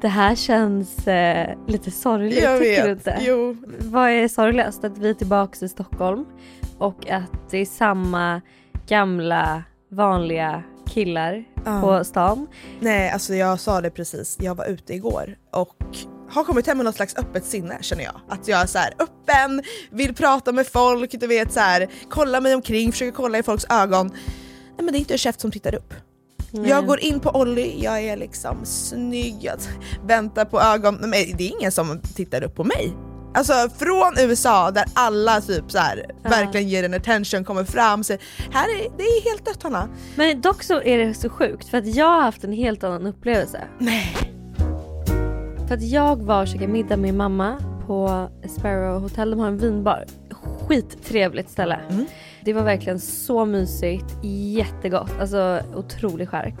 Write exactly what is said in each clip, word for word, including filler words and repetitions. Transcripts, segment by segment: Det här känns eh, lite sorgligt, jag tycker vet. Du inte? Jo. Vad är sorglöst? Att vi är tillbaka i Stockholm och att det är samma gamla, vanliga killar uh. på stan. Nej, alltså jag sa det precis. Jag var ute igår och har kommit hem med något slags öppet sinne, känner jag. Att jag är så här öppen, vill prata med folk, du vet så här, kolla mig omkring, försöker kolla i folks ögon. Nej, men det är inte en käft som tittar upp. Nej. Jag går in på Olly, jag är liksom snygg, jag väntar på ögon. Nej, det är ingen som tittar upp på mig. Alltså från U S A där alla typ så här ja. verkligen ger en attention, kommer fram så här är, det är helt dött, Hanna. Men dock så är det så sjukt för att jag har haft en helt annan upplevelse. Nej. För att jag var och käkade middag med min mamma på Sparrow Hotel. De har en vinbar. Skittrevligt ställe. Mm. Det var verkligen så mysigt. Jättegott. Alltså otrolig skärk.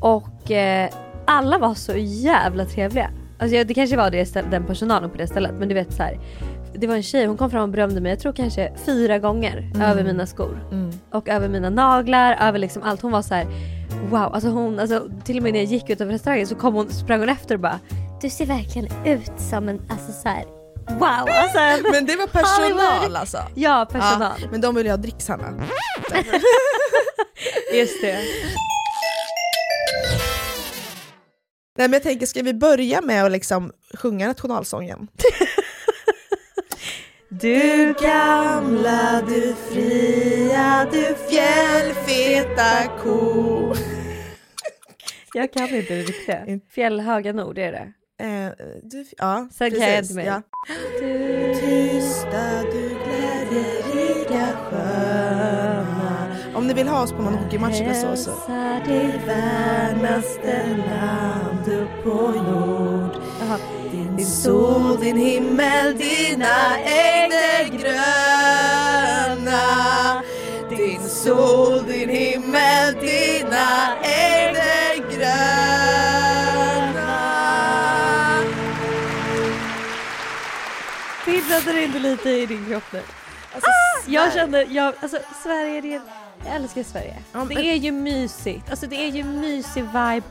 Och eh, alla var så jävla trevliga. Alltså jag, det kanske var det, den personalen på det stället. Men du vet så här. Det var en tjej, hon kom fram och berömde mig. Jag tror kanske fyra gånger mm. över mina skor. Mm. Och över mina naglar. Över liksom allt. Hon var så här. Wow. Alltså hon, alltså, till och med när jag gick ut av restaurangen så kom hon, sprang hon efter och bara. Du ser verkligen ut som en, alltså så här. Wow, alltså, men det var personal alltså. Ja, personal. Ja, men de ville ha dricks, Hanna. Just det. Nej, men jag tänker, ska vi börja med att liksom sjunga nationalsången? Du gamla, du fria, du fjällfeta ko. Jag kan inte riktigt. Fjällhöga nord är det. Eh, du, ja, sen precis, kan jag inte mer. Ja. Du tysta, du glädjerika sköna. Om ni vill ha oss på någon hockeymatch eller så så. Din värmaste land på jord. Aha. Din sol, din himmel, dina ängder gröna. Din sol, din himmel, dina ängder gröna. Tittar du inte lite i din kropp nu? Alltså, ah! Jag känner, jag, alltså Sverige, det, jag älskar Sverige. Det är ju mysigt, alltså det är ju mysig vibe.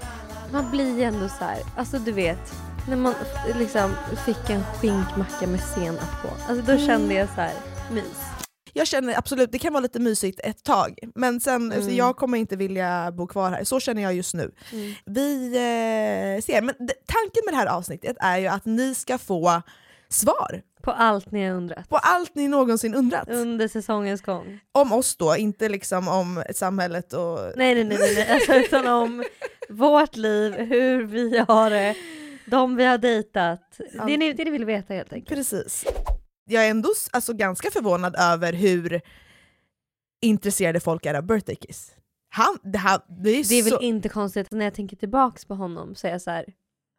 Man blir ju ändå så här, alltså du vet, när man liksom fick en skinkmacka med senap på. Alltså då kände jag så här, mys. Jag känner absolut, det kan vara lite mysigt ett tag. Men sen, mm. jag kommer inte vilja bo kvar här. Så känner jag just nu. Mm. Vi eh, ser, men d- tanken med det här avsnittet är ju att ni ska få svar. På allt ni har undrat. På allt ni någonsin undrat. Under säsongens gång. Om oss då, inte liksom om samhället och... Nej, nej, nej, nej. Alltså, utan om vårt liv, hur vi har det, de vi har dejtat. Ja. Det är det ni vill veta helt enkelt. Precis. Jag är ändå alltså ganska förvånad över hur intresserade folk är av birthday kiss. Han, det, här, det är, det är så... väl inte konstigt. När jag tänker tillbaka på honom så är jag så här,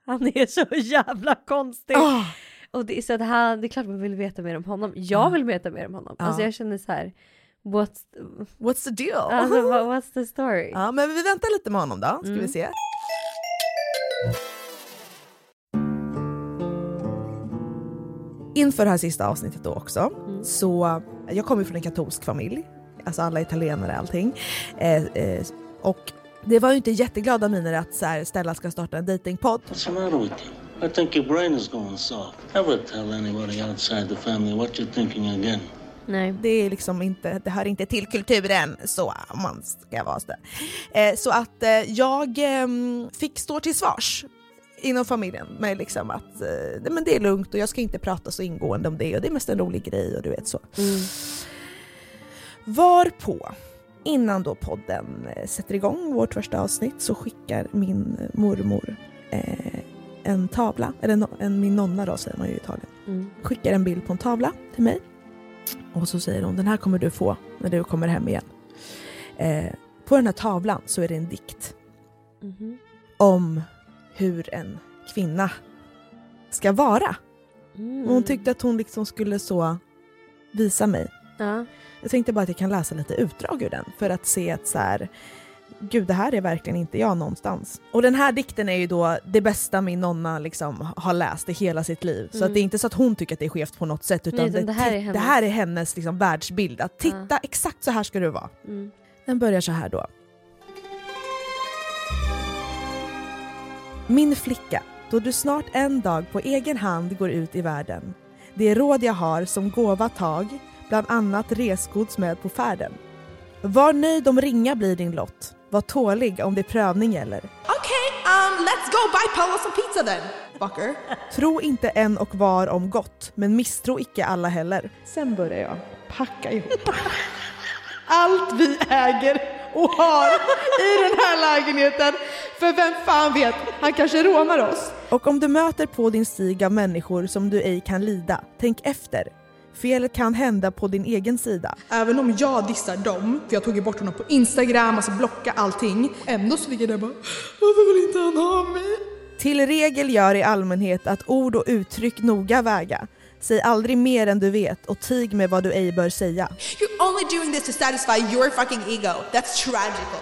han är så jävla konstig. Oh. Och det är så att han, det är klart man vill veta mer om honom. Jag vill veta mer om honom. Ja. Alltså jag känner så här, what's, what's the deal? Alltså, what's the story? Ja, men vi väntar lite med honom då, ska mm. vi se. Inför det här sista avsnittet då också. Mm. Så jag kommer från en katolsk familj. Alltså alla italienare och allting. Eh, eh, och det var ju inte jätteglada miner att så här, Stella ska starta en datingpodd. I think your brain is going soft. Never tell anybody outside the family what you're thinking again. Nej, det är liksom inte, det hör inte till kulturen så man ska vara så. Eh, så att eh, jag eh, fick stå till svars inom familjen med liksom att eh, men det är lugnt och jag ska inte prata så ingående om det och det är mest en rolig grej och du vet så. Mm. Varpå innan då podden eh, sätter igång vårt första avsnitt så skickar min mormor eh, en tavla, eller en, en, min nonna då säger man ju i Italien, mm. skickar en bild på en tavla till mig och så säger hon, den här kommer du få när du kommer hem igen. Eh, på den här tavlan så är det en dikt mm. om hur en kvinna ska vara. Mm. Hon tyckte att hon liksom skulle så visa mig. Ja. Jag tänkte bara att jag kan läsa lite utdrag ur den för att se att så här, gud, det här är verkligen inte jag någonstans. Och den här dikten är ju då det bästa min nonna liksom har läst i hela sitt liv. Mm. Så att det är inte så att hon tycker att det är skevt på något sätt. Utan Nej, det, det här är hennes, det här är hennes liksom världsbild. Att titta, ja. Exakt så här ska du vara. Mm. Den börjar så här då. Min flicka då du snart en dag på egen hand går ut i världen. Det är råd jag har som gåva tag, bland annat resgods med på färden. Var nöjd om ringa blir din lott. Var tålig om det prövning gäller. Okay, um, let's go buy Paulus and pizza then, fucker. Tro inte en och var om gott, men misstro icke alla heller. Sen börjar jag packa ihop allt vi äger och har i den här lägenheten. För vem fan vet, han kanske rånar oss. Och om du möter på din stig av människor som du ej kan lida, tänk efter. Felet kan hända på din egen sida. Även om jag dissar dem, för jag tog ju bort honom på Instagram, alltså blocka allting. Ändå så ligger det bara, varför vill inte han ha mig? Till regel gör i allmänhet att ord och uttryck noga väga. Säg aldrig mer än du vet och tig med vad du ej bör säga. You're only doing this to satisfy your fucking ego. That's tragical.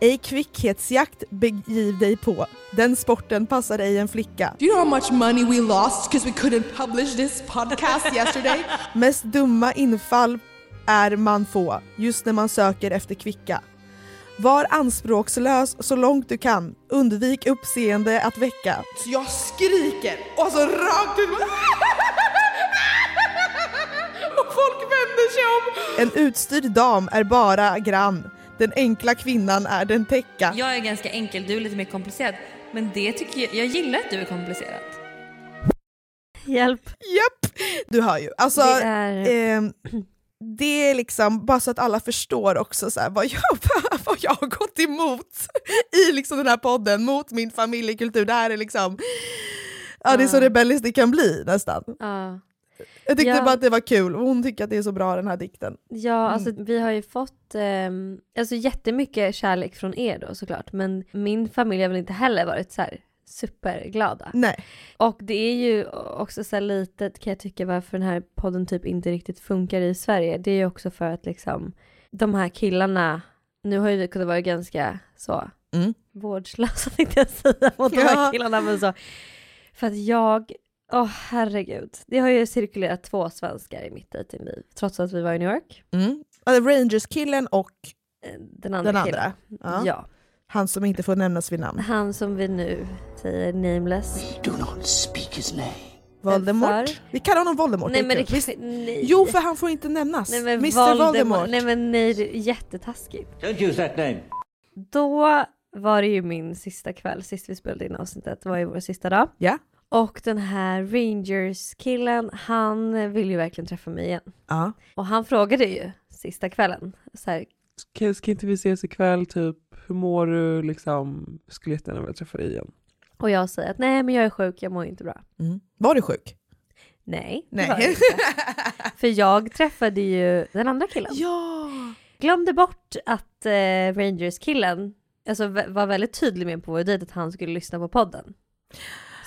Ej kvickhetsjakt begiv dig på. Den sporten passar ej en flicka. Do you know how much money we lost because we couldn't publish this podcast yesterday? Mest dumma infall är man få just när man söker efter kvicka. Var anspråkslös så långt du kan. Undvik uppseende att väcka. Så jag skriker och så rakt ut. Och folk vänder sig om. En utstyrd dam är bara grann. Den enkla kvinnan är den täcka. Jag är ganska enkel, du är lite mer komplicerad. Men det tycker jag, jag gillar att du är komplicerad. Hjälp. Japp, du hör ju. Alltså, det är, eh, det är liksom, bara så att alla förstår också så här, vad, jag, vad jag har gått emot i liksom den här podden, mot min familjekultur. Det här är liksom, ja, det är så rebelliskt det kan bli nästan. Ja. Jag tyckte ja. bara att det var kul. Hon tycker att det är så bra, den här dikten. Ja, alltså mm. vi har ju fått eh, alltså jättemycket kärlek från er då såklart. Men min familj har väl inte heller varit så här superglada. Nej. Och det är ju också så här litet, kan jag tycka, varför den här podden typ inte riktigt funkar i Sverige. Det är ju också för att liksom de här killarna, nu har ju vi kunnat vara ganska så mm. vårdslösa, tänkte jag säga, mot ja. de här killarna. Men så, för att jag... Åh oh, herregud, det har ju cirkulerat två svenskar i mitt dejtingliv, trots att vi var i New York. Mm. Rangers-killen och den andra, den andra. Ja. ja. Han som inte får nämnas vid namn. Han som vi nu säger nameless. We do not speak his name. Voldemort? För... Vi kallar honom Voldemort. Nej, men det kanske... nej. Jo, för han får inte nämnas. Nej, men mister Voldemort. Voldemort. Nej men nej, det är jättetaskigt. Don't use that name. Då var det ju min sista kväll, sist vi spelade in avsnittet, det var ju vår sista dag. Ja. Yeah. Och den här Rangers-killen, han vill ju verkligen träffa mig igen. Uh-huh. Och han frågade ju sista kvällen. Så här, ska, ska inte vi ses ikväll, typ, hur mår du? Liksom, skulle jättegärna vilja träffa dig igen. Och jag säger att nej, men jag är sjuk, jag mår inte bra. Mm. Var du sjuk? Nej, nej. Var jag inte. För jag träffade ju den andra killen. Ja! Glömde bort att eh, Rangers-killen alltså, v- var väldigt tydlig med på vår dejt att han skulle lyssna på podden.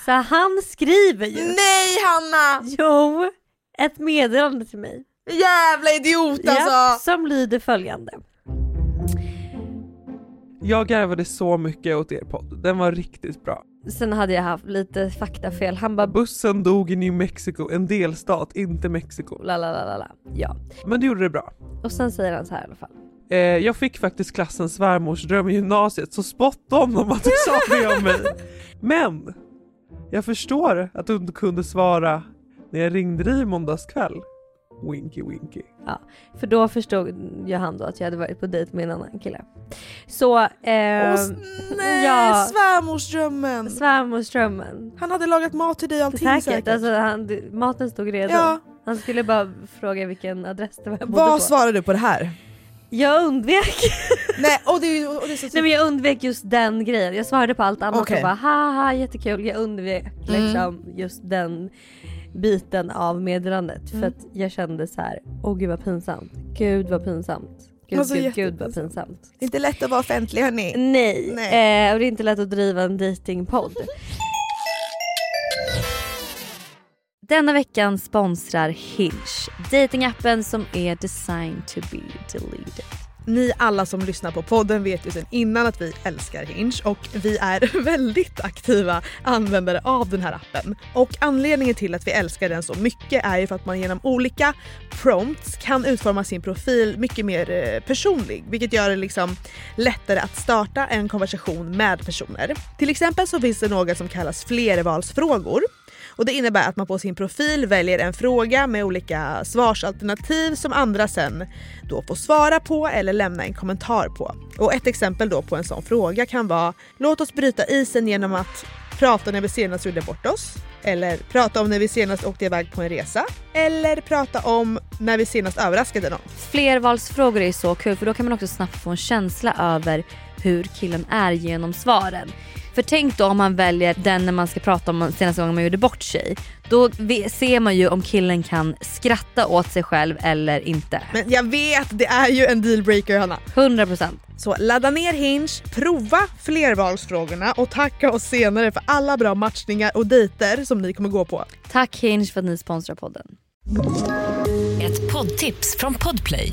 Så han skriver ju... Nej, Hanna! Jo, ett meddelande till mig. Jävla idiot alltså! Ja, som lyder följande. Jag garvade så mycket åt er podd. Den var riktigt bra. Sen hade jag haft lite faktafel. Han bara... Bussen dog i New Mexico. En delstat, inte Mexiko. Lalalala, ja. Men du gjorde det bra. Och sen säger han så här i alla fall. Eh, jag fick faktiskt klassens svärmorsdröm i gymnasiet. Så spotta om dem att du sa det om mig. Men... Jag förstår att du inte kunde svara när jag ringde dig i måndagskväll. Winky, winky. Ja, för då förstod jag han då att jag hade varit på dejt med en annan kille. Så... Eh, oh, nej, ja, svärmorsdrömmen! Svärmorsdrömmen. Han hade lagat mat till dig, allting säkert. säkert. Alltså, han, maten stod redo. Ja. Han skulle bara fråga vilken adress det var jag bodde på. Vad svarade du på det här? Jag undvek. Nej, och det, och det är så... Nej, men jag undvek just den grejen. Jag svarade på allt annat okay. och bara haha, jättekul. Jag undvek mm. liksom just den biten av meddelandet. För mm. att jag kände så här, åh gud vad pinsamt. Gud vad pinsamt. Gud, alltså, gud, gud vad pinsamt. Det är inte lätt att vara offentlig, hörni. Nej, Nej. Eh, och det är inte lätt att driva en datingpodd. Denna veckan sponsrar Hinge, datingappen som är designed to be deleted. Ni alla som lyssnar på podden vet ju sedan innan att vi älskar Hinge och vi är väldigt aktiva användare av den här appen. Och anledningen till att vi älskar den så mycket är ju för att man genom olika prompts kan utforma sin profil mycket mer personlig, vilket gör det liksom lättare att starta en konversation med personer. Till exempel så finns det något som kallas flervalsfrågor. Och det innebär att man på sin profil väljer en fråga med olika svarsalternativ som andra sen då får svara på eller lämna en kommentar på. Och ett exempel då på en sån fråga kan vara: låt oss bryta isen genom att prata när vi senast gjorde bort oss, eller prata om när vi senast åkte iväg på en resa, eller prata om när vi senast överraskade någon. Flervalsfrågor är så kul för då kan man också snabbt få en känsla över hur killen är genom svaren. För tänk då om man väljer den när man ska prata om senaste gången man gjorde bort sig. Då ser man ju om killen kan skratta åt sig själv eller inte. Men jag vet, det är ju en dealbreaker, Hanna. hundra procent. Så ladda ner Hinge, prova flervalsfrågorna och tacka oss senare för alla bra matchningar och dejter som ni kommer gå på. Tack Hinge för att ni sponsrar podden. Ett poddtips från Podplay.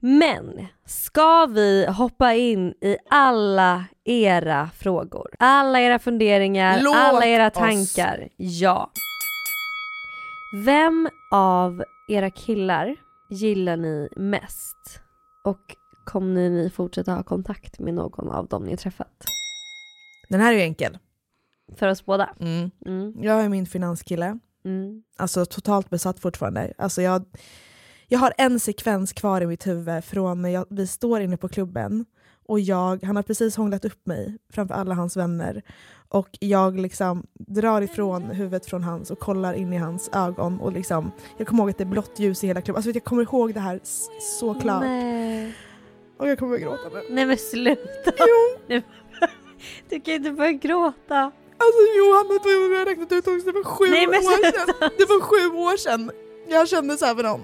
Men ska vi hoppa in i alla era frågor? Alla era funderingar, låt alla era tankar. Oss. Ja. Vem av era killar gillar ni mest? Och kommer ni fortsätta ha kontakt med någon av dem ni träffat? Den här är ju enkel. För oss båda. Mm. Mm. Jag är min finanskille. Mm. Alltså totalt besatt fortfarande. Alltså jag... Jag har en sekvens kvar i mitt huvud från när jag, vi står inne på klubben och jag, han har precis hånglat upp mig framför alla hans vänner och jag liksom drar ifrån huvudet från hans och kollar in i hans ögon och liksom, jag kommer ihåg att det är blått ljus i hela klubben. Alltså jag kommer ihåg det här så klart. Nej. Och jag kommer att gråta nu. Nej men sluta. Jo. Du kan inte börja gråta. Alltså Johanna, jag har räknat ut det var sju Nej, men år sedan. Det var sju år sedan. Jag kände så här för dem.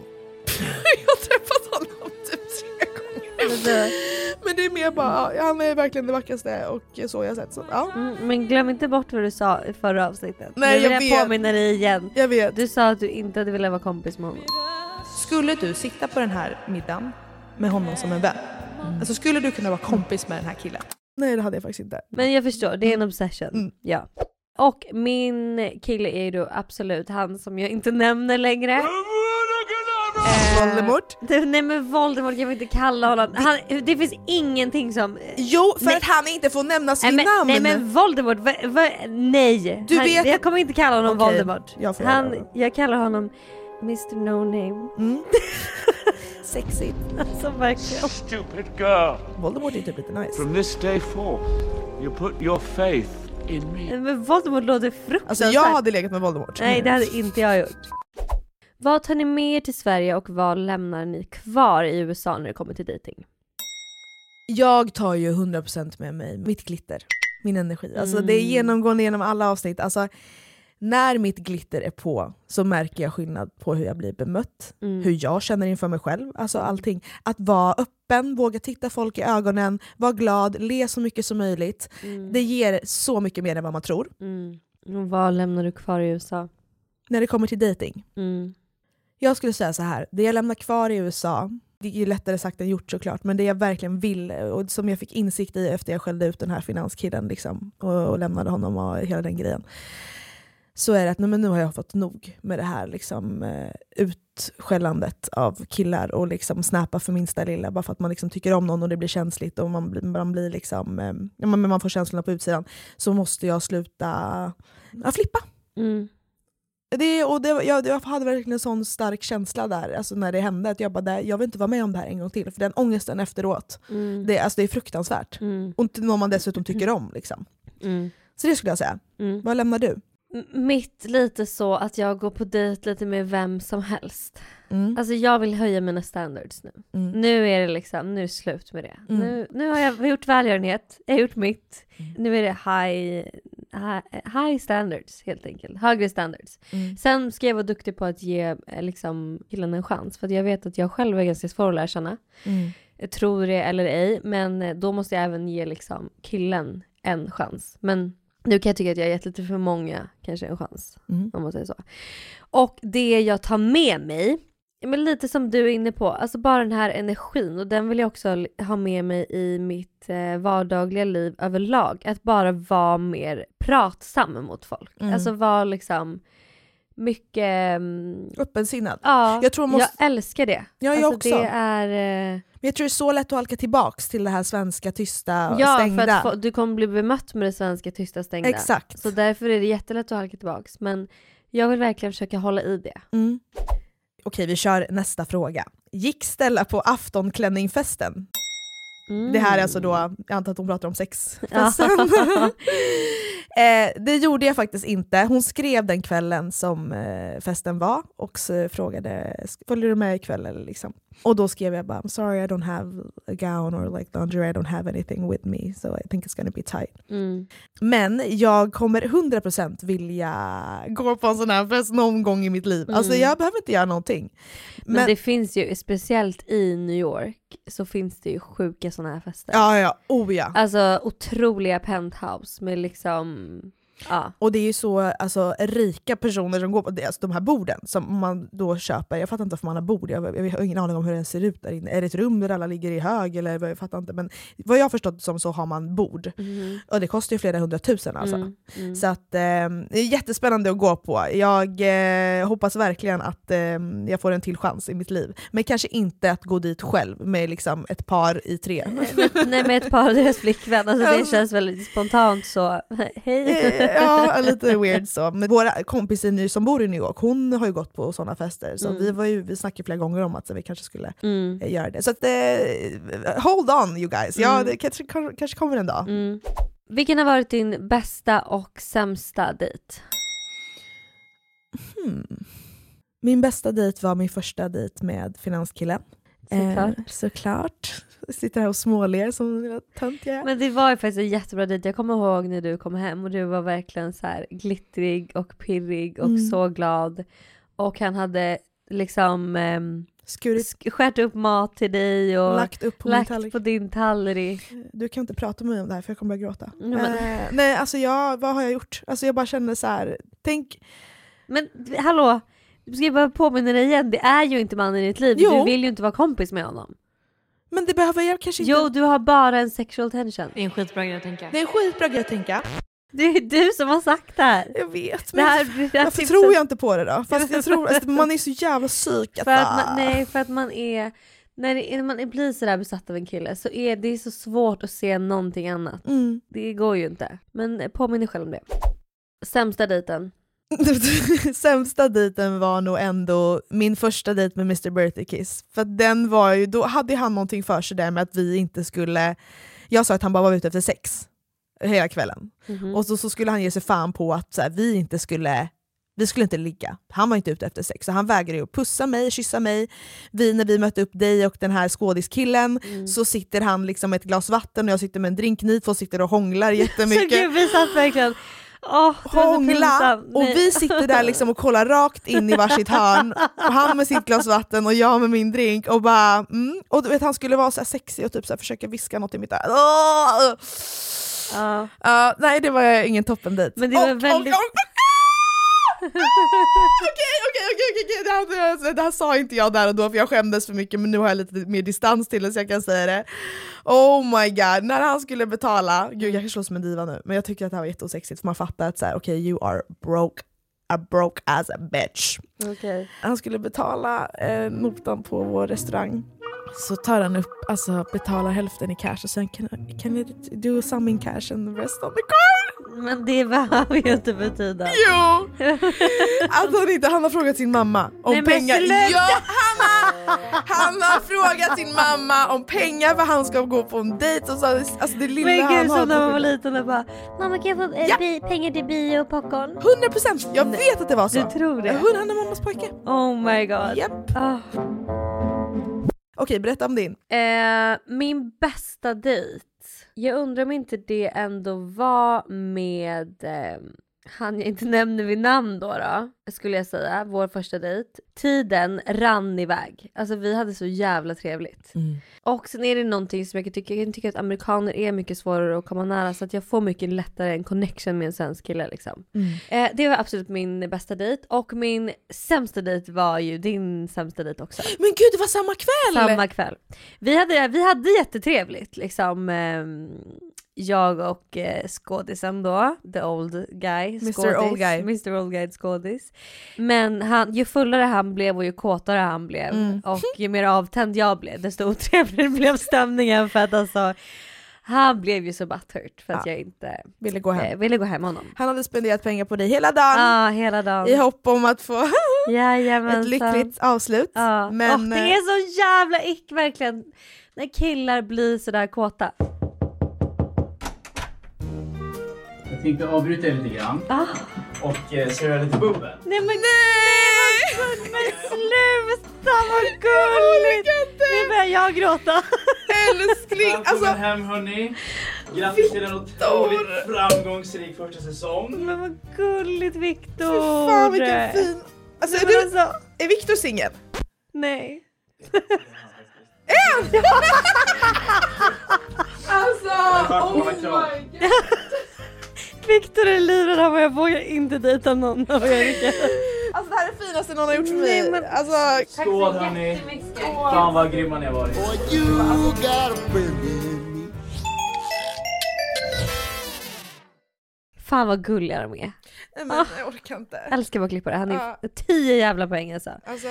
Jag har träffat honom typ tre gånger. Men det är mer bara, han är verkligen det vackraste och så jag sett så. Ja. Mm, men glöm inte bort vad du sa i förra avsnittet. Nej, nu vill jag, jag påminna dig igen. Jag vet. Du sa att du inte hade velat vara kompis med honom. Skulle du sitta på den här middagen med honom som en vän? Mm. Alltså skulle du kunna vara kompis med den här killen? Nej, det hade jag faktiskt inte. Men jag förstår, det är en obsession. Mm. Ja. Och min kille är ju då absolut han som jag inte nämner längre. Voldemort? Eh, nej men Voldemort kan vi inte kalla honom. Han, det finns ingenting som... Jo, för nej. Att han inte får nämna sin nej, namn. Nej men Voldemort, va, va, nej. Du han, vet... Jag kommer inte kalla honom okay. Voldemort. Jag, han, jag kallar honom mister No Name. Mm. Sexy. Alltså verkligen. Stupid girl. Voldemort är typ lite nice. From this day forth, you put your faith in me. Men Voldemort låter fruktansvärt. Alltså jag hade legat med Voldemort. Nej, det hade inte jag gjort. Vad tar ni med er till Sverige och vad lämnar ni kvar i U S A när det kommer till dating? Jag tar ju hundra procent med mig mitt glitter, min energi. Alltså mm. det är genomgående genom alla avsnitt. Alltså när mitt glitter är på så märker jag skillnad på hur jag blir bemött, mm. hur jag känner inför mig själv, alltså allting. Att vara öppen, våga titta folk i ögonen, vara glad, le så mycket som möjligt. Mm. Det ger så mycket mer än vad man tror. Mm. Och vad lämnar du kvar i U S A? När det kommer till dating. Mm. Jag skulle säga så här, det jag lämnar kvar i U S A, det är ju lättare sagt än gjort såklart, men det jag verkligen vill och som jag fick insikt i efter jag skällde ut den här finanskillen liksom, och, och lämnade honom och hela den grejen, så är det att nej, men nu har jag fått nog med det här liksom, utskällandet av killar och liksom snappa för minsta lilla bara för att man liksom tycker om någon och det blir känsligt och man, man blir liksom, ja, men man får känslorna på utsidan, så måste jag sluta ja, flippa. Mm. Det, och det, jag, jag hade verkligen en sån stark känsla där alltså när det hände att jag bara där, jag vill inte vara med om det här en gång till för den ångesten efteråt mm. det, alltså det är fruktansvärt mm. och inte någon man dessutom tycker om liksom. Mm. Så det skulle jag säga. Mm. Vad lämnar du? mitt lite så att jag går på dejt lite med vem som helst. Mm. Alltså jag vill höja mina standards nu. Mm. Nu är det liksom, nu är det slut med det. Mm. Nu, nu har jag gjort välgörenhet, jag har gjort mitt. Mm. Nu är det high, high, high standards helt enkelt. Högre standards. Mm. Sen ska jag vara duktig på att ge liksom killen en chans. För att jag vet att jag själv är ganska svår att lära känna. Mm. Jag tror det eller ej. Men då måste jag även ge liksom killen en chans. Men nu kan jag tycka att jag har gett lite för många kanske en chans, mm. om man säger så. Och det jag tar med mig, men lite som du är inne på, alltså bara den här energin, och den vill jag också ha med mig i mitt eh, vardagliga liv överlag. Att bara vara mer pratsam mot folk. Mm. Alltså vara liksom mycket um, öppensinnad. Ja, jag, tror måste... jag älskar det. Ja, jag alltså, också. Det är... Eh... Men jag tror det är så lätt att halka tillbaks till det här svenska tysta och ja, stängda. Ja, för att du kommer bli bemött med det svenska tysta stängda. Exakt. Så därför är det jättelätt att halka tillbaks. Men jag vill verkligen försöka hålla i det. Mm. Okej, vi kör nästa fråga. Gick Stella på aftonklänningsfesten? Mm. Det här är alltså då, jag antar att hon pratar om sex. Ja. eh, det gjorde jag faktiskt inte. Hon skrev den kvällen som eh, festen var och så frågade, följer du med ikväll eller liksom? Och då skrev jag bara, I'm sorry I don't have a gown or like lingerie, I don't have anything with me so I think it's gonna be tight. Mm. Men jag kommer hundra procent vilja gå på en sån här fest någon gång i mitt liv. Mm. Alltså jag behöver inte göra någonting. Men, Men det finns ju, speciellt i New York så finns det ju sjuka såna här fester. Ja, ja, oh ja. Alltså otroliga penthouse med liksom... Ah. Och det är ju så alltså, rika personer som går på det, alltså, de här borden som man då köper. Jag fattar inte varför man har bord. Jag, jag, jag har ingen aning om hur den ser ut där inne. Är det ett rum där alla ligger i hög? Eller, jag fattar inte. Men vad jag har förstått som så har man bord. Mm. Och det kostar ju flera hundratusen alltså. Mm. Mm. Så att, eh, det är jättespännande att gå på. Jag eh, hoppas verkligen att eh, jag får en till chans i mitt liv. Men kanske inte att gå dit själv med liksom, ett par i tre. Nej, med ett par och deras flickvän. Alltså, det känns väldigt spontant så. Hej! Ja, lite weird så. Men våra kompisar nu som bor i New York, hon har ju gått på sådana fester. Så mm. vi, var ju, vi snackade flera gånger om att så vi kanske skulle mm. göra det. Så att, eh, hold on you guys. Mm. Ja, det kanske, kanske kommer en dag. Mm. Vilken har varit din bästa och sämsta dejt? Hmm. Min bästa dejt var min första dejt med finanskillen. Såklart. Eh, såklart. Jag sitter här och småler som mina töntiga. Men det var ju faktiskt en jättebra dejt. Jag kommer ihåg när du kom hem och du var verkligen så här glittrig och pirrig och mm. så glad. Och han hade liksom eh, sk- skärt upp mat till dig och lagt upp på, lagt min på din tallrik. Du kan inte prata med mig om det här för jag kommer börja gråta. Mm, men... eh, nej, alltså jag, vad har jag gjort? Alltså jag bara kände så här, tänk... Men hallå, ska jag bara påminna dig igen, det är ju inte mannen i ditt liv. Jo. Du vill ju inte vara kompis med honom. Men det behöver jag kanske inte... Jo, du har bara en sexual tension. Det är en skitbra grej att tänka. Det är en skitbra grej att tänka. Det är du som har sagt det här. Jag vet, men det här, det här varför tipsen... tror jag inte på det då? Fast jag tror att man är så jävla psyk. Att... För att man, nej, för att man är... När, det, när man blir sådär besatt av en kille så är det så svårt att se någonting annat. Mm. Det går ju inte. Men påminn dig själv om det. Sämsta dejten. Sämsta dejten var nog ändå min första dejt med mister Birthday Kiss. För den var ju, då hade han någonting för sig där med att vi inte skulle... Jag sa att han bara var ute efter sex hela kvällen. Mm-hmm. Och så, så skulle han ge sig fan på att så här, vi inte skulle... Vi skulle inte ligga. Han var inte ute efter sex. Så han vägrade ju att pussa mig, kyssa mig. Vi, när vi mötte upp dig och den här skådiskillen mm. så sitter han liksom med ett glas vatten och jag sitter med en drinknit och sitter och hånglar jättemycket. Så gud, vi satt verkligen... Oh, hångla och vi sitter där liksom och kollar rakt in i varsitt hörn och han med sitt glas vatten och jag med min drink och bara mm. och du vet han skulle vara så här sexig och typ så här försöka viska något i mitt öra. Oh. Uh. Uh, nej det var ingen toppen dit. Men det var och, väldigt och, och, och. Okej, okej, okej, okej. Det här sa inte jag där och då för jag skämdes för mycket. Men nu har jag lite mer distans till det så jag kan säga det. Oh my god, när han skulle betala. Gud, jag kan slå som en diva nu. Men jag tycker att det här var jätteosexigt. För man fattar att så här, okej, okay, you are broke. A broke as a bitch. Okay. Han skulle betala eh, notan på vår restaurang. Så tar han upp, alltså betalar hälften i cash. Och sen kan du do some in cash and the rest of the car. Men det behöver ju inte betyda. Jo! Att han inte, han har frågat sin mamma om nej, pengar. Ja, han har, Han har frågat sin mamma om pengar för han ska gå på en dejt och så, alltså det lilla men han har. Men var liten och bara, mamma kan jag få eh, ja. bi- pengar till bio och popcorn? hundra procent, jag Nej. vet att det var så. Du tror det? Han är mammas pojke. Oh my god. Yep. Oh. Okej, berätta om din. Eh, min bästa dejt. Jag undrar om inte det ändå var med... Eh, han jag inte nämner vid namn då då, skulle jag säga, vår första dejt. Tiden rann iväg. Alltså vi hade så jävla trevligt. Mm. Och sen är det någonting som jag kan tycka, jag kan tycka att amerikaner är mycket svårare att komma nära, så att jag får mycket lättare en connection med en svensk kille liksom. Mm. Eh, det var absolut min bästa dejt, och min sämsta dejt var ju din sämsta dejt också. Men gud, det var samma kväll! Samma kväll. Vi hade, vi hade jättetrevligt liksom... Eh, jag och eh, skådisen då, the old guy, mister skådis, old guy, mister old guy skådis. Men han, ju fullare han blev och ju kåtare han blev, mm. och ju mer avtänd jag blev, desto otrevligare blev stämningen, för att alltså han blev ju så butthurt för att ja. jag inte ville gå hem. Eh, ville gå hem med honom. Han hade spenderat pengar på dig hela dagen. Ja, ah, hela dagen. I hopp om att få ett lyckligt avslut. Ah. Men och det är så jävla ick verkligen när killar blir så där kåta. Jag tänkte avbryta er lite grann ah. och eh, servera lite bubbel. Nej men nej! Men sluta, vad gulligt! Nu börjar jag gråta. Älskling! Alltså, välkommen hem hörni. Grattis till en otroligt framgångsrik första säsong. Men vad gulligt, Victor. För fan vilken fin. Alltså, är, du, alltså... är Victor singel? Nej. Är han? Alltså, oh my god. Victor är livet av jag vågar inte dejta någon av er. Alltså det här är finaste någon har gjort för mig. Nej, men... alltså, skål hörni. Fan vad grymma ni har varit. Fan vad gulliga de är. Nej, men oh, jag orkar inte. Älskar bara klippa det. Han är ja. tio jävla poäng alltså. Alltså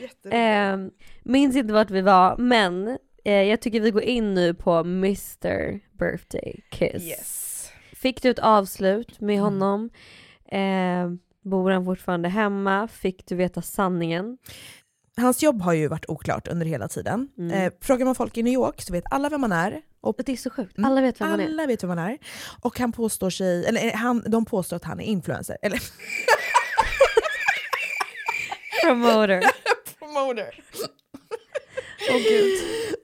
jättebra. Eh, minns inte vart vi var, men eh, jag tycker vi går in nu på mister Birthday Kiss. Yes. Fick du ett avslut med honom? Mm. Eh, bor han fortfarande hemma? Fick du veta sanningen? Hans jobb har ju varit oklart under hela tiden. Mm. Eh, frågar man folk i New York så vet alla vem man är. Och det är så sjukt. Alla vet vem man är. Alla vet vem man är. Och han påstår sig... Eller han, de påstår att han är influencer. Eller... Promoter. Promoter. Åh oh, gud,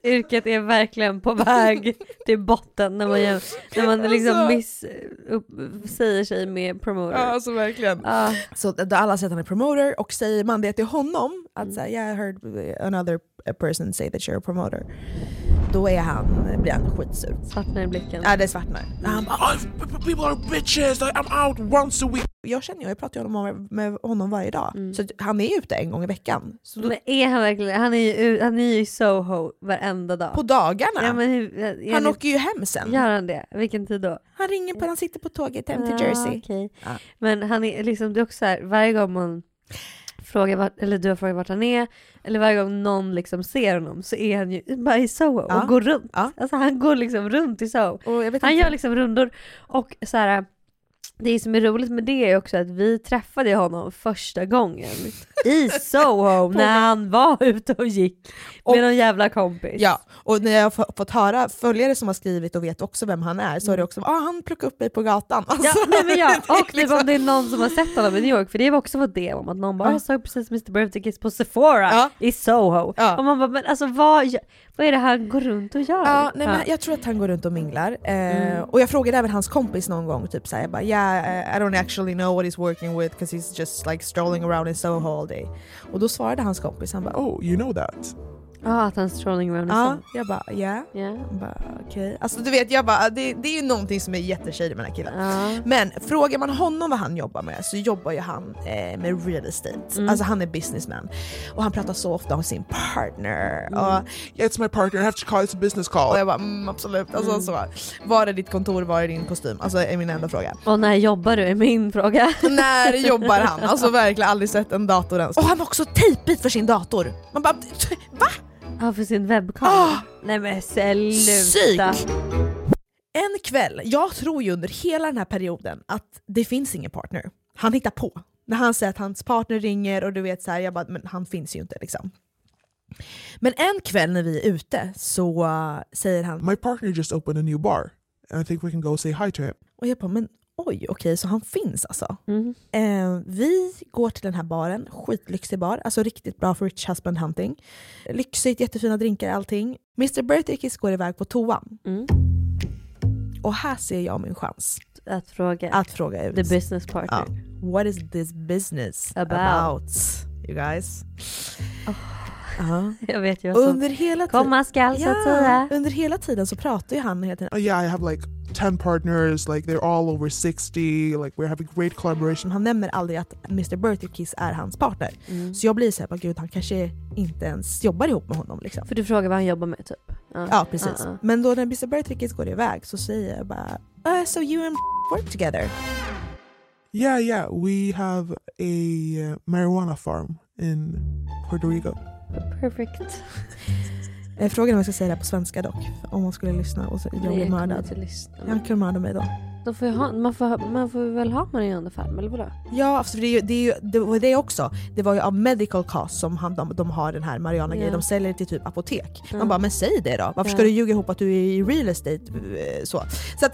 yrket är verkligen på väg till botten när man, gör, när man liksom miss, upp, säger sig med promoter. Ja, alltså verkligen. Ah. Så alla säger att han är promoter, och säger man det till honom att säga, yeah, I heard another person say that you're a promoter, då är han, blir han skitsur. Svartnar i blicken. Ja, det är svartnar. Han bara, people are bitches, I'm out once a week. Jag känner ju, jag pratar ju honom med honom varje dag. Mm. Så han är ute en gång i veckan. Så då... Men är han verkligen? Han är ju, han är ju i Soho varenda dag. På dagarna? Ja, men hur, jag, han jag, åker ju hem sen. Gör han det? Vilken tid då? Han ringer på, han sitter på tåget hem till Jersey. Ja, okay. Ja. Men han är liksom, det är också så här, varje gång man frågar vart, eller du har frågat vart han är, eller varje gång någon liksom ser honom, så är han ju bara i Soho ja. och går runt. Ja. Alltså han går liksom runt i Soho. Och jag vet han inte. Gör liksom rundor och så här. Det som är roligt med det är också att vi träffade honom första gången i Soho när han var ute och gick och, med någon jävla kompis. Ja, och när jag har fått höra följare som har skrivit och vet också vem han är, så är det också, ah, han plockar upp mig på gatan. Alltså, ja, nej, men ja. Och det, liksom... det är någon som har sett honom i New York, för det var också vad det om att någon bara ja. såg precis mister Birthday Kiss på Sephora ja. i Soho. Ja. Och man bara, men alltså vad... Vad är det han går runt och gör? Ja, nej, men jag tror att han går runt och minglar. Eh, mm. Och jag frågade även hans kompis någon gång. Typ såhär, jag bara, yeah, I don't actually know what he's working with, because he's just like strolling around in Soho all day. Och då svarade hans kompis, han bara, oh, you know that. Ja, ah, att han strolling around. Ja, jag bara, yeah. yeah. bara, okej. Okay. Alltså du vet, jag bara, det, det är ju någonting som är jättetjejigt med den här killen. Ah. Men frågar man honom vad han jobbar med, så jobbar ju han eh, med real estate. Mm. Alltså han är businessman. Och han pratar så ofta om sin partner. Mm. Och, yeah, it's my partner, I have to call, it's a business call. Och jag bara, mm, absolut. Alltså mm. så, var är ditt kontor, var är din kostym? Alltså är min enda fråga. Och när jobbar du, är min fråga. När jobbar han? Alltså verkligen aldrig sett en dator ens. Och han har också tejpbit för sin dator. Man bara, va? Ja, för sin webbkamera. Oh, nej men sluta. Psyk. En kväll, jag tror ju under hela den här perioden att det finns ingen partner. Han hittar på. När han säger att hans partner ringer och du vet så här, jag bara, men han finns ju inte liksom. Men en kväll när vi är ute så uh, säger han: My partner just opened a new bar and I think we can go say hi to him. Och jag bara, men oj, okej, okay, så han finns alltså. Mm. Eh, vi går till den här baren, skitlyxig bar, alltså riktigt bra för rich husband hunting. Lyxigt, jättefina drinkar, allting. mister Bertikis går iväg på toan. Mm. Och här ser jag min chans. Att fråga. Att fråga ut. The business partner. Uh, what is this business about, about you guys? Oh. Uh-huh. Jag vet ju också. Under hela tiden. Ja, under hela tiden så pratar ju han hela tiden. Oh, yeah, I have like ten partners, like they're all over sixty, like we're having great collaboration. Han nämner aldrig att mister Bertikis är hans partner. Mm. Så jag blir så här, gud, han kanske inte ens jobbar ihop med honom liksom. För du frågar vad han jobbar med typ. Uh, ja, precis. Uh-uh. Men då när mister Bertikis går iväg så säger jag bara, uh, so you and work together. Yeah, yeah, we have a marijuana farm in Puerto Rico. Perfekt. Frågan är om jag ska säga det här på svenska dock. Om hon skulle lyssna och så jag blir mördad. Jag kan mörda mig då. Då får jag ha, man, får, man får väl ha man i andra fall, eller vadå? Ja, för det är ju, det är ju det var det också. Det var ju av medical cost som han, de, de har den här marijuana-grejen. Yeah. De säljer det till typ apotek. Mm. Man bara, men säg det då. Varför ska du ljuga ihop att du är i real estate? Så, så att,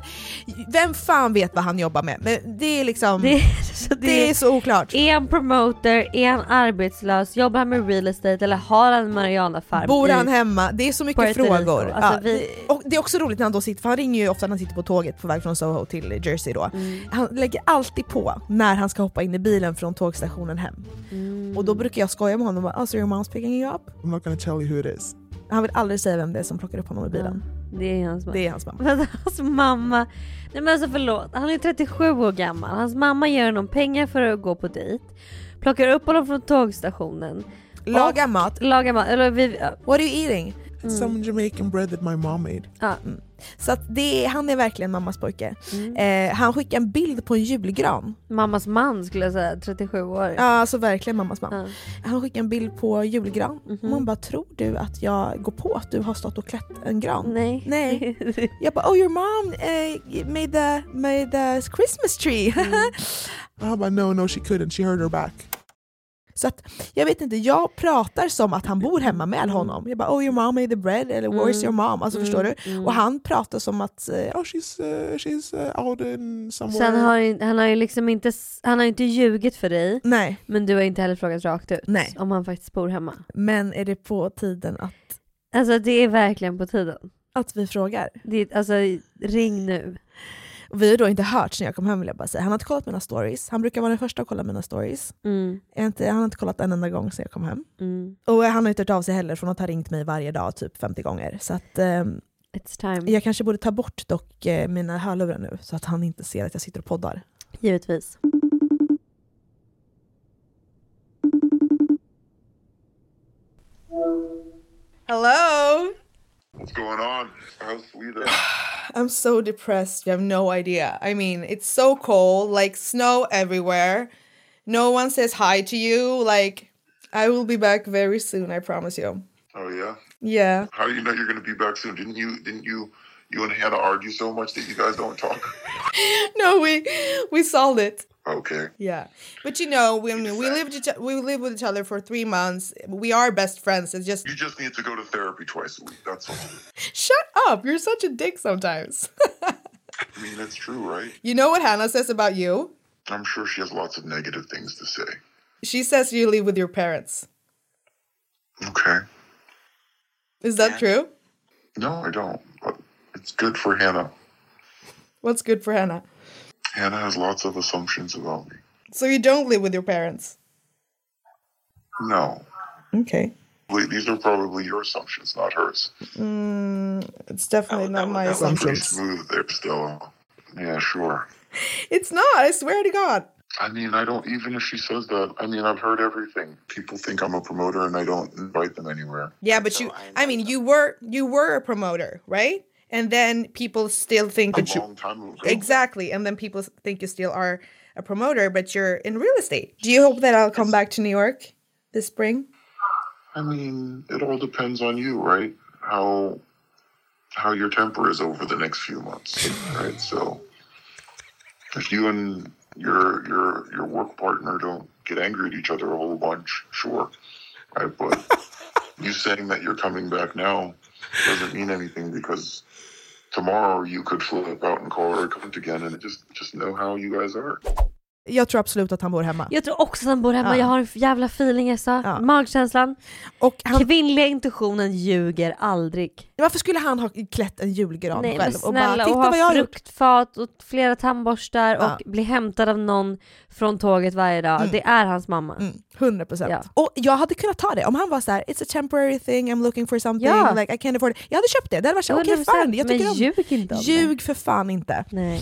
vem fan vet vad han jobbar med? Men det är liksom, det är så, det det är så oklart. En promoter, en arbetslös, jobbar med real estate eller har en marijuana-farm. Bor han hemma? Det är så mycket Puerto frågor. Alltså, ja. vi... Och det är också roligt när han då sitter, för han ringer ju ofta när han sitter på tåget på väg från Soho Hotel. Till Jersey då. Mm. Han lägger alltid på när han ska hoppa in i bilen från tågstationen hem. Mm. Och då brukar jag skoja med honom och bara, oh, so your mom's picking you up? I'm not gonna tell you who it is. Han vill aldrig säga vem det är som plockar upp honom i bilen. Ja, det är hans mamma. Det är hans mamma. Men hans mamma... Nej men alltså förlåt. Han är trettiosju år gammal. Hans mamma ger honom pengar för att gå på dejt. Plockar upp honom från tågstationen. Laga och, mat. Laga mat. Eller vi... What are you eating? Mm. Some Jamaican bread that my mom made. Ja. Mm. Så att det, han är verkligen mammas pojke. Mm. eh, Han skickar en bild på en julgran. Mammas man skulle jag säga, trettiosju år. Ja, alltså verkligen mammas man. Mm. Han skickar en bild på julgran. Mm-hmm. Man bara, tror du att jag går på att du har stått och klätt en gran? Nej, Nej. Jag bara, oh your mom eh, made, the, made the Christmas tree. Mm. Jag bara, no, no she couldn't, she hurt her back. Så att, jag vet inte, jag pratar som att han bor hemma med honom. Jag bara, oh your mom made the bread, eller where's your mom? Alltså mm. förstår du? Mm. Och han pratar som att oh she's, uh, she's out in somewhere. Sen har, han har ju liksom inte, han har inte ljugit för dig. Nej. Men du har inte heller frågat rakt ut. Nej. Om han faktiskt bor hemma. Men är det på tiden att... Alltså det är verkligen på tiden. Att vi frågar. Det, alltså ring nu. Vi har då inte hört när jag kom hem, vill jag bara säga. Han har inte kollat mina stories. Han brukar vara den första att kolla mina stories. Mm. Inte, han har inte kollat en enda gång sen jag kom hem. Mm. Och han har inte hört av sig heller från att ha ringt mig varje dag typ femtio gånger. Så att, um, it's time. Jag kanske borde ta bort dock eh, mina hörlurar nu så att han inte ser att jag sitter och poddar. Givetvis. Hello! What's going on? How's Sweden? I'm so depressed. You have no idea. I mean, it's so cold, like snow everywhere. No one says hi to you. Like, I will be back very soon, I promise you. Oh yeah? Yeah. How do you know you're going to be back soon? Didn't you didn't you you and Hannah argue so much that you guys don't talk? No, we we solved it. Okay. Yeah. But you know, when we, we lived each, we lived with each other for three months. We are best friends. It's just... You just need to go to therapy twice a week. That's all. Shut up. You're such a dick sometimes. I mean, that's true, right? You know what Hannah says about you? I'm sure she has lots of negative things to say. She says you live with your parents. Okay. Is that true? No, I don't. But it's good for Hannah. What's good for Hannah? Hannah has lots of assumptions about me. So you don't live with your parents? No. Okay. These are probably your assumptions, not hers. Mm, it's definitely not my assumptions. It's pretty smooth there still. Yeah, sure. It's not, I swear to God. I mean, I don't, even if she says that, I mean, I've heard everything. People think I'm a promoter and I don't invite them anywhere. Yeah, but you, I mean, you were, you were a promoter, right? And then people still think that you... A long time ago. Exactly. And then people think you still are a promoter, but you're in real estate. Do you hope that I'll come back to New York this spring? I mean, it all depends on you, right? How how your temper is over the next few months, right? So if you and your your your work partner don't get angry at each other a whole bunch, sure. Right, but... you saying that you're coming back now doesn't mean anything, because tomorrow you could flip out and call her cunt again and just, just know how you guys are. Jag tror absolut att han bor hemma. Jag tror också att han bor hemma. Ja. Jag har en jävla feeling, Essa. Ja. Magkänslan. Och han... kvinnliga intuitionen ljuger aldrig. Varför skulle han ha klätt en julgran? Nej, själv? Och snälla, bara, titta och ha vad jag fruktfat och flera tandborstar, ja, och bli hämtad av någon från tåget varje dag. Mm. Det är hans mamma. Mm. hundra procent. Ja. Och jag hade kunnat ta det. Om han var så här: it's a temporary thing, I'm looking for something, ja, like I can't afford it. Jag hade köpt det. Det hade varit så här, okej, fan. Jag tycker om... ljug inte om det. Ljug för fan inte. Nej.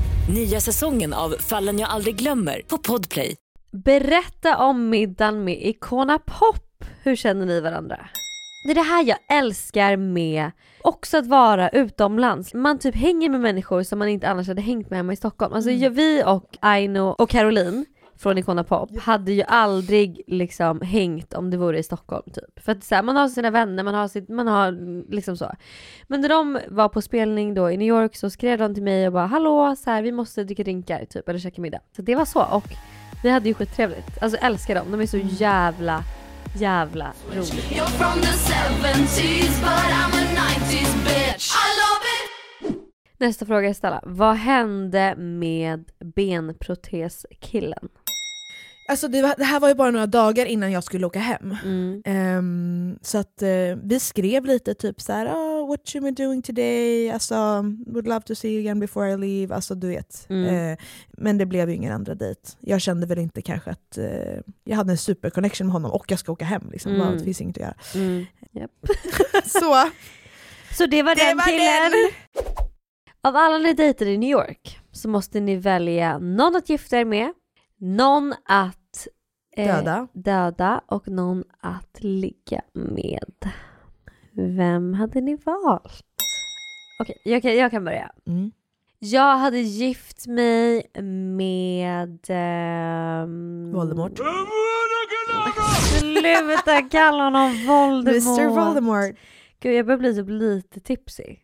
Nya säsongen av Fallen jag aldrig glömmer på Podplay. Berätta om middagen med Icona Pop. Hur känner ni varandra? Det är det här jag älskar med också att vara utomlands. Man typ hänger med människor som man inte annars hade hängt med hemma i Stockholm. Alltså mm. vi och Aino och Caroline från Icona Pop hade ju aldrig liksom hängt om det vore i Stockholm typ. För att så här, man har sina vänner, man har sitt, man har liksom så. Men när de var på spelning då i New York så skrev de till mig och bara hallå, så här, vi måste dricka drinkar typ eller käka middag. Så det var så, och vi hade ju skittrevligt. Alltså älskar dem, de är så jävla jävla roliga. Nästa fråga är Stella. Vad hände med benproteskillen? Alltså det, var, det här var ju bara några dagar innan jag skulle åka hem. Mm. Um, så att uh, vi skrev lite typ så här, oh, what you been doing today? Alltså, would love to see you again before I leave. Alltså du vet. Mm. Uh, men det blev ju ingen andra dejt. Jag kände väl inte kanske att uh, jag hade en superconnection med honom och jag ska åka hem. Liksom. Mm. Bara, det finns inget att göra. Mm. Yep. så. så det var det den var killen. Den. Av alla ni dejter i New York så måste ni välja någon att gifta er med, någon att eh, döda. döda och någon att ligga med. Vem hade ni valt? Okej, okay, jag, jag kan börja. Mm. Jag hade gift mig med... Eh, Voldemort. Sluta kalla honom Voldemort. mister Voldemort. Gud, jag börjar bli typ lite tipsy.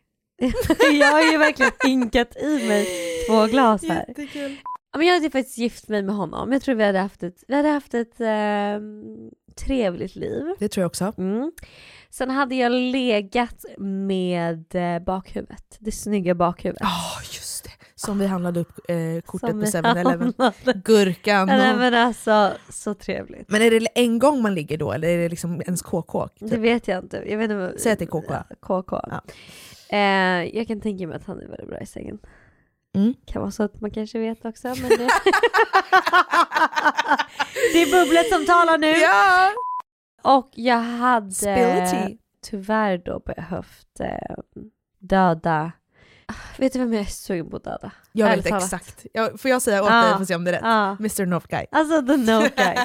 Jag har ju verkligen inkat i mig två glas här. Jättekul. Men jag hade faktiskt gift mig med honom. Jag tror vi hade haft ett, vi hade haft ett eh, trevligt liv. Det tror jag också. Mm. Sen hade jag legat med bakhuvudet. Det snygga bakhuvudet. Ja, oh, just det. Som vi handlade upp eh, kortet som på seven eleven. Gurkan. Och... Nej, men alltså, så trevligt. Men är det en gång man ligger då? Eller är det liksom ens K K? Typ? Det vet jag inte. Jag vet inte vad... Säg att det är K K. K K. Ja. Eh, jag kan tänka mig att han är väldigt bra i sängen. Mm. Kan vara så att man kanske vet också, men det... det är bubblet som talar nu. Ja. Och jag hade Spility. Tyvärr då behövt eh, döda. Vet du vem jag är sugen på att döda? Jag vet Ältalat. Exakt. Jag, får jag säga åt ah, dig för att se om det är rätt? Ah. mister No Guy. Alltså the No Guy.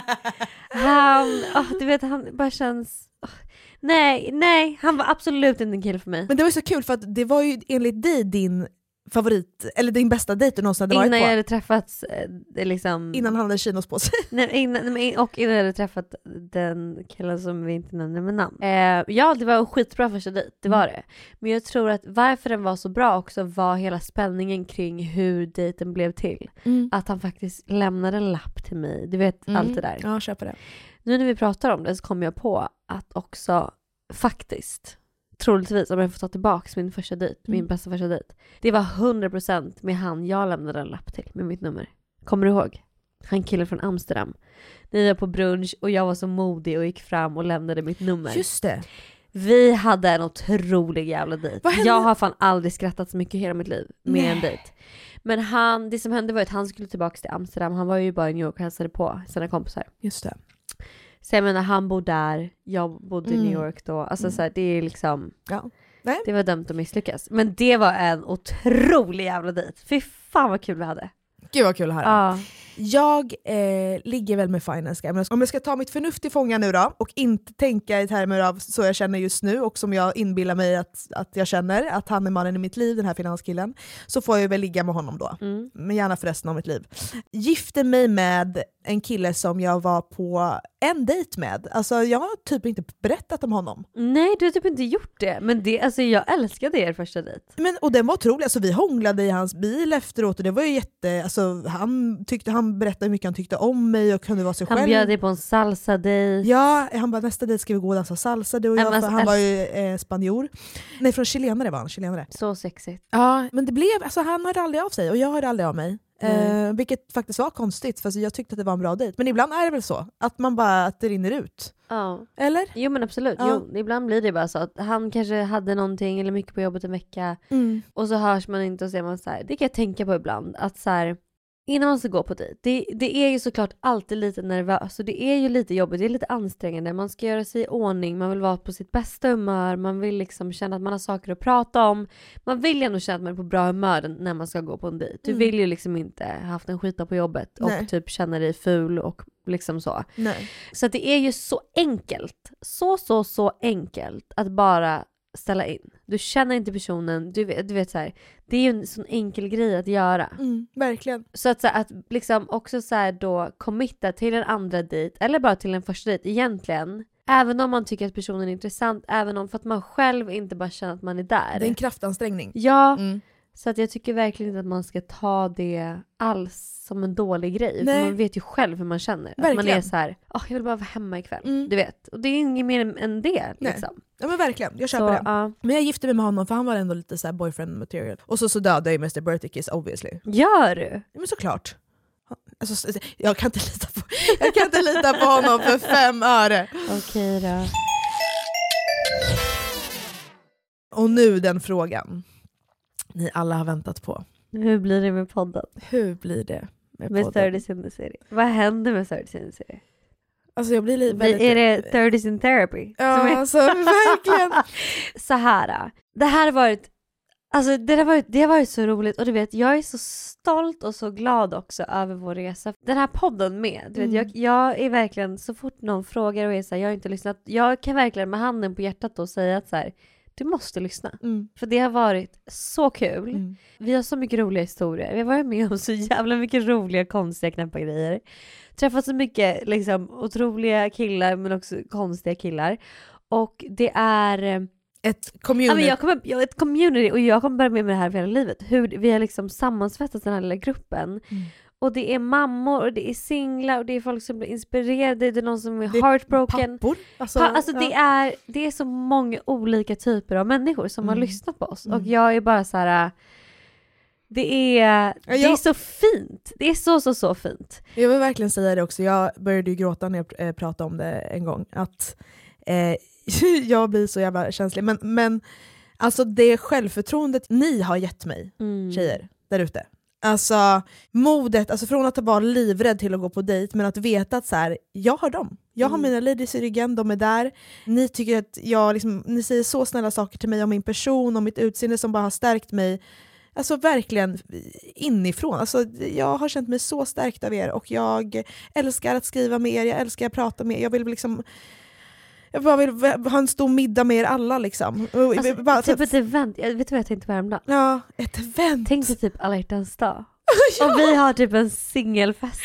Han, oh, du vet, han bara känns... Oh. Nej, nej, han var absolut inte en kille för mig. Men det var ju så kul för att det var ju enligt dig din favorit, eller din bästa dejt du någonsin hade varit på. Innan jag hade träffats liksom... Innan han hade chinos på sig. Nej, innan, och innan jag hade träffat den killen som vi inte nämnde med namn. Eh, ja, det var en skitbra första dejt, det var det. Men jag tror att varför den var så bra också var hela spänningen kring hur dejten blev till. Mm. Att han faktiskt lämnade en lapp till mig. Du vet, mm. allt det där. Ja, köper det. Nu när vi pratar om det så kom jag på att också faktiskt, troligtvis om jag får ta tillbaka min första dejt, mm. min bästa första dejt, det var hundra procent med han jag lämnade en lapp till med mitt nummer. Kommer du ihåg? Han killen från Amsterdam. Ni var på brunch och jag var så modig och gick fram och lämnade mitt nummer. Just det. Vi hade en otrolig jävla dejt. Jag har fan aldrig skrattat så mycket i hela mitt liv med Nej. en dejt. Men han, det som hände var att han skulle tillbaka till Amsterdam. Han var ju bara i New York och hälsade på sina kompisar. Just det. Så jag menar, han bodde där, jag bodde mm. i New York då. Alltså mm. så här, det är liksom... Ja. Nej. Det var dömt att misslyckas. Men det var en otrolig jävla dejt. Fy fan vad kul vi hade. Gud vad kul det här. Ja. Jag eh, ligger väl med finance guy. Men om jag ska ta mitt förnuft i fånga nu då och inte tänka i termer av så jag känner just nu och som jag inbillar mig att, att jag känner, att han är mannen i mitt liv, den här finanskillen, så får jag väl ligga med honom då. Mm. Men gärna för resten av mitt liv. Gifte mig med en kille som jag var på en dejt med. Alltså jag har typ inte berättat om honom. Nej, du har typ inte gjort det. Men det, alltså, jag älskade er första dejt. Men, och den var otrolig. Alltså, vi hånglade i hans bil efteråt och det var ju jätte... Alltså, han, tyckte, han berättade hur mycket han tyckte om mig och kunde vara sig han själv. Han bjöd dig på en salsa-dejt. Ja, han bara nästa dejt ska vi gå och dansa salsa. Du och jag, för han var ju eh, spanjor. Nej, från chilenare var han. Chilenare. Så sexigt. Ja, men det blev... Alltså, han hörde aldrig av sig och jag hörde aldrig av mig. Mm. Eh, vilket faktiskt var konstigt, för jag tyckte att det var en bra dejt. Men ibland är det väl så att man bara att det rinner ut. Ja. Eller? Jo men absolut. Ja. Jo, ibland blir det bara så att han kanske hade någonting eller mycket på jobbet en vecka. Mm. Och så hörs man inte och ser man så här. Det kan jag tänka på ibland att så här, innan man ska gå på dejt. Det, det är ju såklart alltid lite nervös och det är ju lite jobbigt, det är lite ansträngande. Man ska göra sig i ordning, man vill vara på sitt bästa humör, man vill liksom känna att man har saker att prata om. Man vill ju ändå känna att man är på bra humör när man ska gå på en dejt. Du mm. vill ju liksom inte ha haft en skita på jobbet och Nej. typ känna dig ful och liksom så. Nej. Så att det är ju så enkelt, så så så enkelt att bara ställa in. Du känner inte personen, du vet, du vet så här. Det är ju en sån enkel grej att göra. Mm, verkligen. Så att, så här, att liksom också så här då committa till en andra dejt eller bara till en första dejt egentligen. Även om man tycker att personen är intressant, även om för att man själv inte bara känner att man är där. Det är en kraftansträngning. Ja. Mm. Så att jag tycker verkligen inte att man ska ta det alls som en dålig grej. Nej. För man vet ju själv hur man känner. Verkligen. Att man är så här, oh, jag vill bara vara hemma ikväll. Mm. Du vet. Och det är inget mer än det. Liksom. Ja men verkligen, jag köper så, det. Uh. Men jag gifte mig med honom för han var ändå lite så här boyfriend material. Och så, så dödade jag mister Birthday Kiss obviously. Gör du? Men såklart. Alltså, jag, kan inte lita på, jag kan inte lita på honom för fem öre. Okej då. Och nu den frågan ni alla har väntat på. Hur blir det med podden? Hur blir det med, med podden? Med thirty-serie. Vad händer med thirty-serie? Alltså jag blir li- väldigt... Är det thirties in therapy? Ja, är... alltså verkligen. Så här. Det här har varit... Alltså det har varit, det har varit så roligt. Och du vet, jag är så stolt och så glad också över vår resa. Den här podden med. Du vet, mm. jag, jag är verkligen... Så fort någon frågar och är så här, jag har inte lyssnat. Jag kan verkligen med handen på hjärtat då säga att så här... Du måste lyssna. Mm. För det har varit så kul. Mm. Vi har så mycket roliga historier. Vi har varit med om så jävla mycket roliga, konstiga, knäppa grejer. Träffat så mycket liksom, otroliga killar men också konstiga killar. Och det är... Ett community. Ja, men jag kommer, jag, ett community. Och jag kommer börja med, med det här för hela livet. Hur, vi har liksom sammansvettat den här lilla gruppen. Mm. Och det är mammor och det är singlar och det är folk som blir inspirerade. Det är någon som är det heartbroken. Pappor. Alltså, pa- alltså ja. det, är, det är så många olika typer av människor som mm. har lyssnat på oss. Mm. Och jag är bara så här... Det är, det är så fint. Det är så, så, så fint. Jag vill verkligen säga det också. Jag började ju gråta när jag pratade om det en gång. Att eh, jag blir så jävla känslig. Men, men alltså det självförtroendet ni har gett mig, mm. tjejer, där ute. Alltså modet, alltså från att vara livrädd till att gå på dejt, men att veta att så här, jag har dem. Jag har mm. mina ladies i ryggen, de är där. Ni tycker att jag liksom, ni säger så snälla saker till mig om min person, om mitt utseende som bara har stärkt mig. Alltså verkligen inifrån. Alltså jag har känt mig så stärkt av er och jag älskar att skriva med er, jag älskar att prata med er. Jag vill liksom... Jag bara vill ha en stor middag med er alla liksom. Alltså, bara, typ ett event. Jag vet du vad jag tänkte på häromdagen? Ja, ett event. Tänk dig typ alla hjärtans dag. Ja. Och vi har typ en singelfest.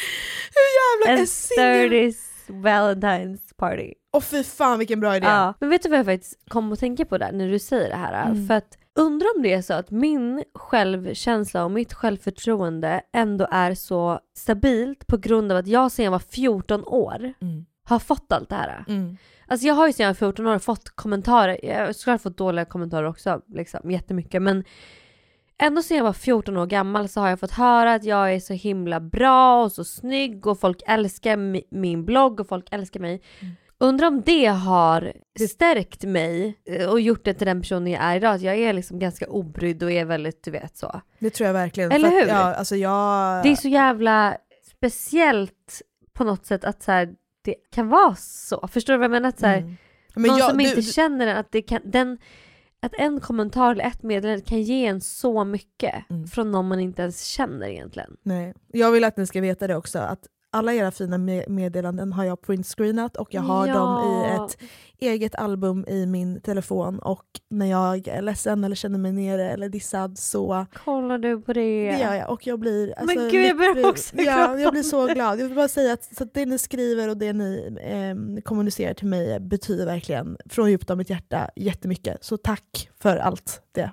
Hur jävla en singel? En thirties Valentine's party. Åh fy fan vilken bra idé. Ja. Men vet du vad jag faktiskt kom att tänka på där när du säger det här? Mm. För att undrar om det är så att min självkänsla och mitt självförtroende ändå är så stabilt på grund av att jag sedan jag var fjorton år mm. har fått allt det här. Mm. Alltså jag har ju sedan jag var fjorton år fått kommentarer. Jag skulle ha fått dåliga kommentarer också. Liksom, jättemycket. Men ändå sedan jag var fjorton år gammal så har jag fått höra att jag är så himla bra och så snygg. Och folk älskar mi- min blogg och folk älskar mig. Mm. Undrar om det har stärkt mig och gjort det till den personen jag är idag. Att jag är liksom ganska obrydd och är väldigt, du vet så. Det tror jag verkligen. Eller hur? Att, ja, alltså jag... Det är så jävla speciellt på något sätt att så här... Det kan vara så. Förstår du vad jag menar? Att så här, mm. men någon jag, som du, inte du... känner att det kan, den att en kommentar eller ett meddelande kan ge en så mycket mm. från någon man inte ens känner egentligen. Nej. Jag vill att ni ska veta det också, att alla era fina meddelanden har jag printscreenat och jag har ja. dem i ett eget album i min telefon, och när jag är ledsen eller känner mig nere eller dissad så kollar du på det. Det gör jag, och jag blir alltså, men gud, jag blir också ja, jag blir så glad. Jag vill bara säga att så att det ni skriver och det ni eh, kommunicerar till mig betyder verkligen från djupt av mitt hjärta jättemycket. Så tack för allt det.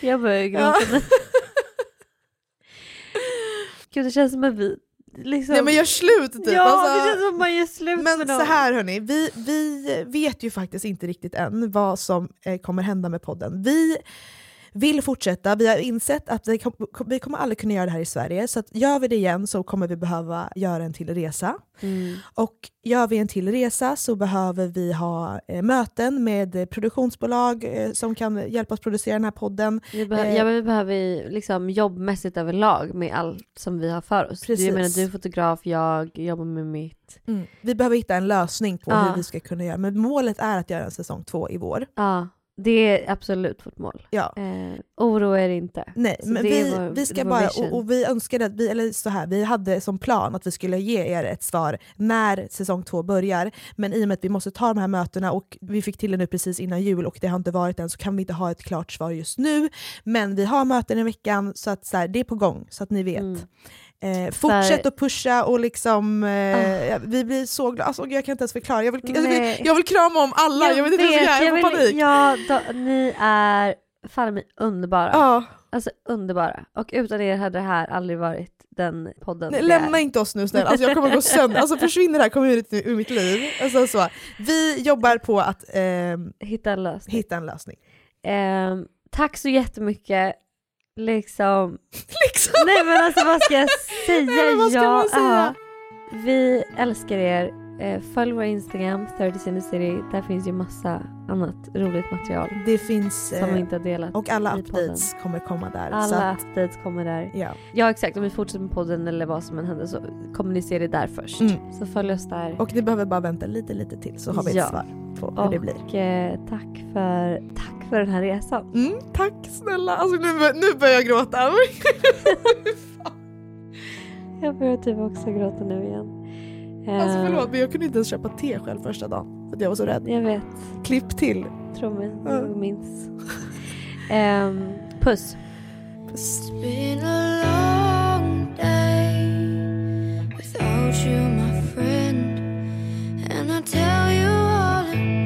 Jag börjar gråta. Ja. Gud, det känns som att vi liksom... Nej, men gör slut typ. Ja, alltså, det känns som man gör slut. Men så här hörni, vi, vi vet ju faktiskt inte riktigt än vad som eh, kommer hända med podden. Vi vill fortsätta. Vi har insett att vi, kom, vi kommer aldrig kunna göra det här i Sverige. Så att gör vi det igen så kommer vi behöva göra en till resa. Mm. Och gör vi en till resa så behöver vi ha eh, möten med produktionsbolag eh, som kan hjälpa oss producera den här podden. Vi behöver, eh, ja, men vi behöver liksom jobbmässigt överlag med allt som vi har för oss. Precis. Du, jag menar, du är fotograf, jag jobbar med mitt. Mm. Vi behöver hitta en lösning på ja. hur vi ska kunna göra. Men målet är att göra en säsong två i vår. Ja. Det är absolut vårt mål. Ja. Eh, oro är det inte. Nej, så men det vi, var, vi ska bara, och, och vi önskade att vi, eller så här, vi hade som plan att vi skulle ge er ett svar när säsong två börjar. Men i och med att vi måste ta de här mötena och vi fick till det nu precis innan jul och det har inte varit än, så kan vi inte ha ett klart svar just nu. Men vi har möten i veckan så att så här, det är på gång så att ni vet. Mm. Eh, fortsätt där... att pusha och liksom eh, ah. vi blir så glada, alltså, jag kan inte ens förklara, jag vill, jag vill, jag vill krama om alla, jag, jag vet inte hur jag är, jag vill, panik. Ja, då, ni är fan mig underbara, ah. alltså underbara, och utan er hade det här aldrig varit den podden. Nej, lämna är. inte oss nu snälla, alltså, jag kommer att gå sönder, alltså försvinner det här community nu ur mitt liv, alltså, så. Vi jobbar på att eh, hitta en lösning, hitta en lösning. Eh, tack så jättemycket. Liksom. liksom Nej men alltså vad ska jag säga, Nej, vad ska ja, man säga? Vi älskar er. Följ vår Instagram thirty in the city. Där finns ju massa annat roligt material. Det finns som vi inte har delat. Och alla updates podden. kommer komma där. Alla så att, updates kommer där. Ja. ja exakt, om vi fortsätter med podden eller vad som än händer så kommunicera det där först. Mm. Så följ oss där. Och ni behöver bara vänta lite lite till så har vi ett ja. svar på hur och, det blir. Eh, tack för tack för den här resan. Mm, tack snälla. Alltså nu nu börjar jag gråta. Jag börjar typ också gråta nu igen. Alltså förlåt, men jag kunde inte ens köpa te själv första dagen för att jag var så rädd. Jag vet. Klipp till. Tror mig, jag uh. minns. um, puss. Puss.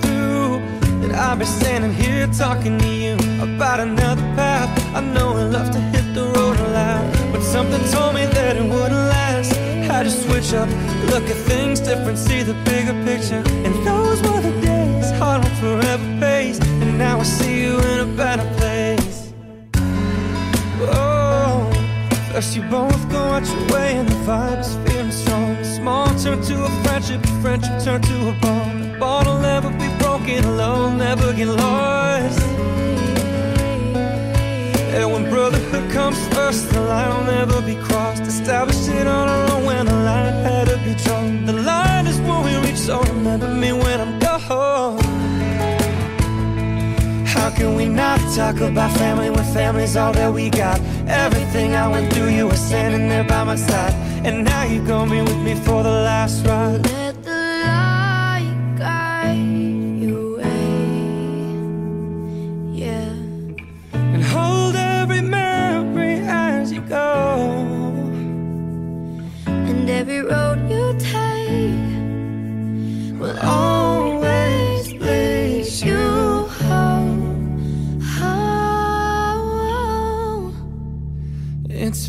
through. And I'll be standing here talking to you about another path. I know I love to hit the road a lot, but something told me that it wouldn't last. Had to switch up, look at things different, see the bigger picture. And those were the days, hard on forever pace. And now I see you in a better place. Oh, first you both go out your way and the vibe's feeling strong. Small turn to a friendship, friendship turn to a bond. The bond will never be broken, alone never get lost. And when brotherhood comes first, the line will never be crossed. Established it on our own when the line had to be drawn. The line is when we reach, so remember me when I'm gone. How can we not talk about family when family's all that we got? Everything I went through, you were standing there by my side. And now you're gonna be with me for the last ride. Let the light guide your way, yeah. And hold every memory as you go. And every road you take will always lead you. It's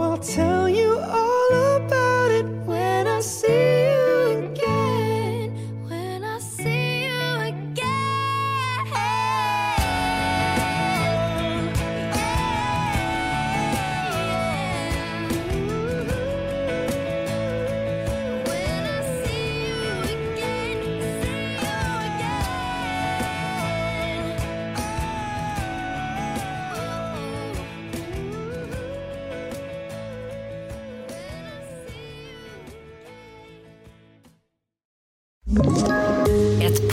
I'll tell you all about it when I see you again. When I see you again. When I see you again, see you again. Ett